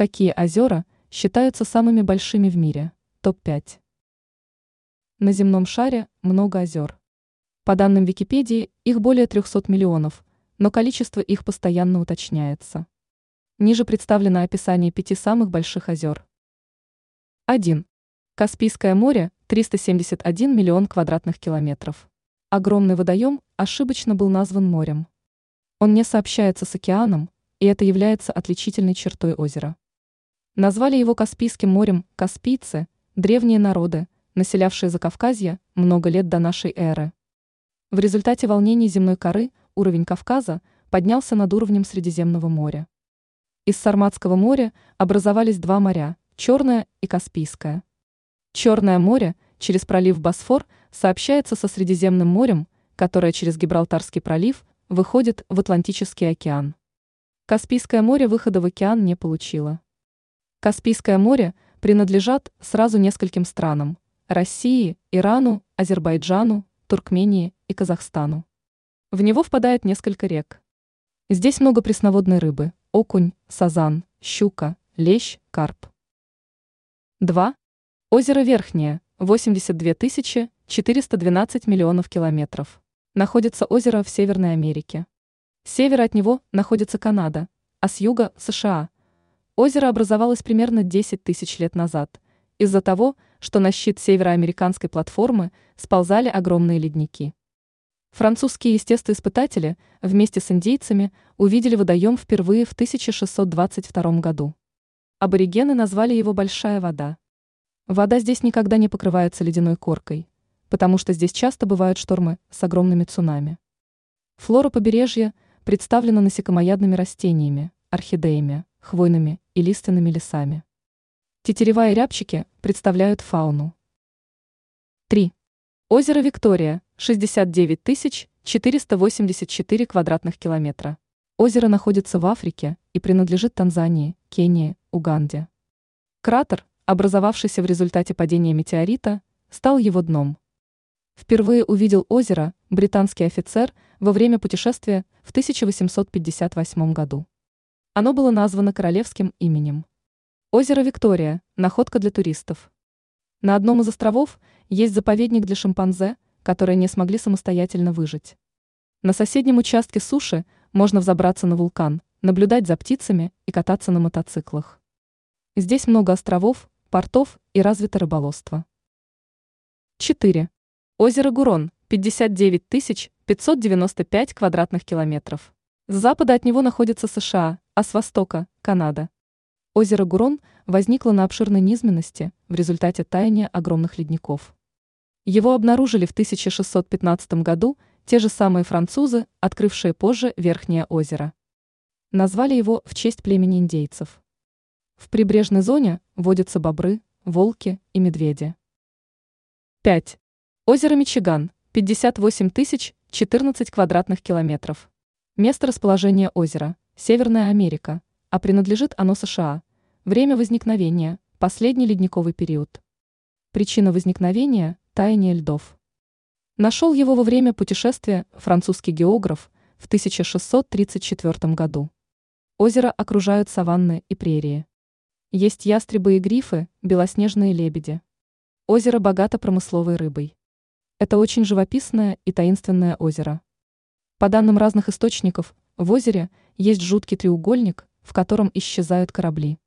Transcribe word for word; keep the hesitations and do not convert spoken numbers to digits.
Какие озера считаются самыми большими в мире? топ пять. На земном шаре много озер. По данным Википедии, их более трёхсот миллионов, но количество их постоянно уточняется. Ниже представлено описание пяти самых больших озер. один. Каспийское море – триста семьдесят один миллион квадратных километров. Огромный водоем ошибочно был назван морем. Он не сообщается с океаном, и это является отличительной чертой озера. Назвали его Каспийским морем каспийцы, древние народы, населявшие Закавказье много лет до нашей эры. В результате волнений земной коры уровень Кавказа поднялся над уровнем Средиземного моря. Из Сарматского моря образовались два моря – Черное и Каспийское. Черное море через пролив Босфор сообщается со Средиземным морем, которое через Гибралтарский пролив выходит в Атлантический океан. Каспийское море выхода в океан не получило. Каспийское море принадлежат сразу нескольким странам – России, Ирану, Азербайджану, Туркмении и Казахстану. В него впадает несколько рек. Здесь много пресноводной рыбы – окунь, сазан, щука, лещ, карп. два. Озеро Верхнее, восемьдесят две тысячи четыреста двенадцать миллионов километров. Находится озеро в Северной Америке. С севера от него находится Канада, а с юга – США. Озеро образовалось примерно десять тысяч лет назад, из-за того, что на щит североамериканской платформы сползали огромные ледники. Французские естествоиспытатели вместе с индейцами увидели водоем впервые в тысяча шестьсот двадцать втором году. Аборигены назвали его «Большая вода». Вода здесь никогда не покрывается ледяной коркой, потому что здесь часто бывают штормы с огромными цунами. Флора побережья представлена насекомоядными растениями, орхидеями, хвойными и лиственными лесами. Тетерева и рябчики представляют фауну. три. Озеро Виктория, шестьдесят девять тысяч четыреста восемьдесят четыре квадратных километра. Озеро находится в Африке и принадлежит Танзании, Кении, Уганде. Кратер, образовавшийся в результате падения метеорита, стал его дном. Впервые увидел озеро британский офицер во время путешествия в тысяча восемьсот пятьдесят восьмом году. Оно было названо королевским именем. Озеро Виктория – находка для туристов. На одном из островов есть заповедник для шимпанзе, которые не смогли самостоятельно выжить. На соседнем участке суши можно взобраться на вулкан, наблюдать за птицами и кататься на мотоциклах. Здесь много островов, портов и развито рыболовство. четыре. Озеро Гурон, пятьдесят девять тысяч пятьсот девяносто пять квадратных километров. С запада от него находится США, а с востока – Канада. Озеро Гурон возникло на обширной низменности в результате таяния огромных ледников. Его обнаружили в тысяча шестьсот пятнадцатом году те же самые французы, открывшие позже Верхнее озеро. Назвали его в честь племени индейцев. В прибрежной зоне водятся бобры, волки и медведи. пять. Озеро Мичиган, пятьдесят восемь тысяч четырнадцать квадратных километров. Место расположения озера – Северная Америка, а принадлежит оно США. Время возникновения – последний ледниковый период. Причина возникновения – таяние льдов. Нашел его во время путешествия французский географ в тысяча шестьсот тридцать четвёртом году. Озеро окружают саванны и прерии. Есть ястребы и грифы, белоснежные лебеди. Озеро богато промысловой рыбой. Это очень живописное и таинственное озеро. По данным разных источников, в озере есть жуткий треугольник, в котором исчезают корабли.